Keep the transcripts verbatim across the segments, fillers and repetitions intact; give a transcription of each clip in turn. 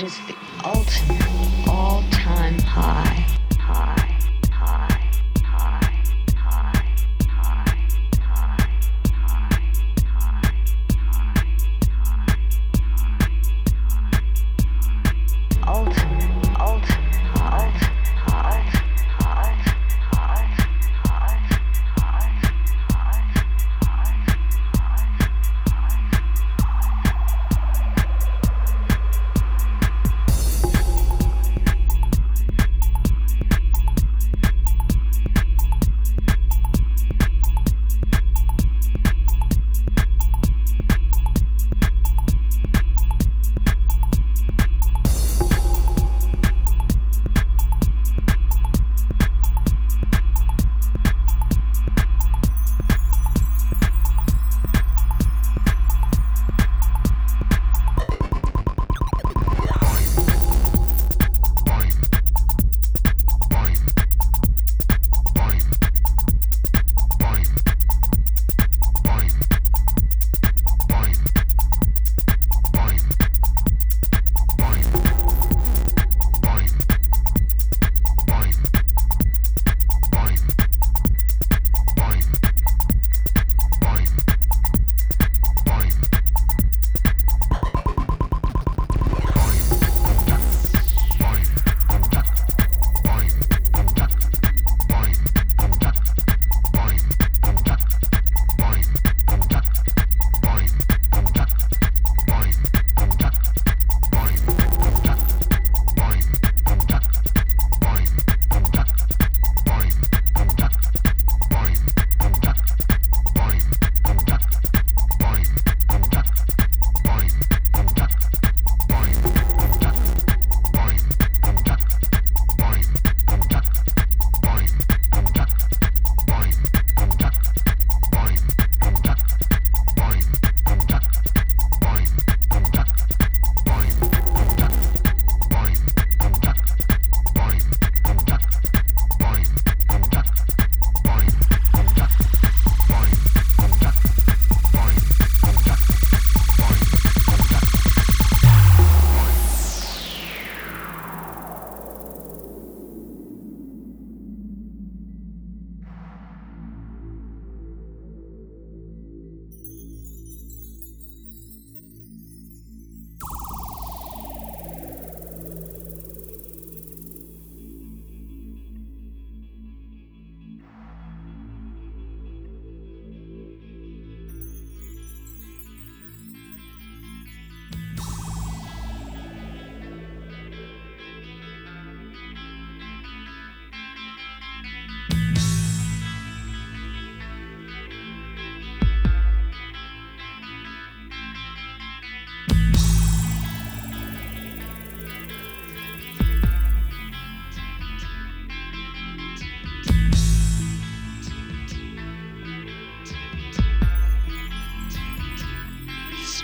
beat is the ultimate all-time high. High, high, high, high, high, high, high, high, high, high, ultimate, ultimate, high.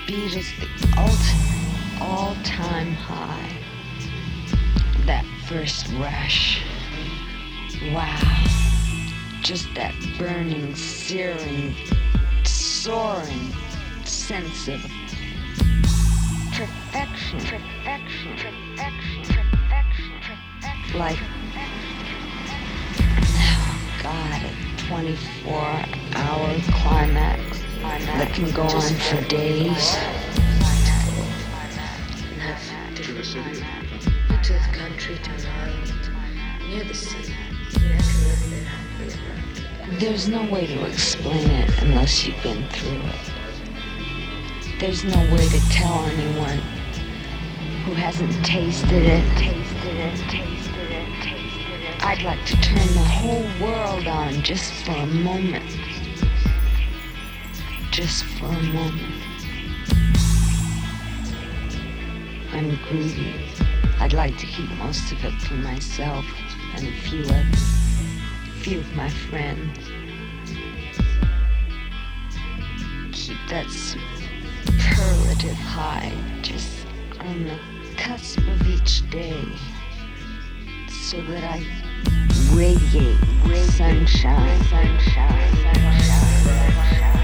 Beat is the ultimate all-time high. That first rush. Wow. Just that burning, searing, soaring sense of perfection. Perfection. Perfection. Perfection. Perfection. Like, oh God, a twenty-four hour climax. That can go on for days. To the city, to the country, to the island, near the sea. There's no way to explain it unless you've been through it. There's no way to tell anyone who hasn't tasted it. Tasted it. Tasted it. Tasted it. I'd like to turn the whole world on just for a moment. Just for a moment. I'm greedy. I'd like to keep most of it for myself and a few of, a few of my friends. Keep that superlative high just on the cusp of each day so that I radiate, radiate sunshine, sunshine, sunshine, sunshine, sunshine.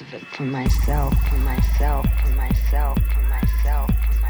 of it for myself, for myself, for myself, for myself, for myself.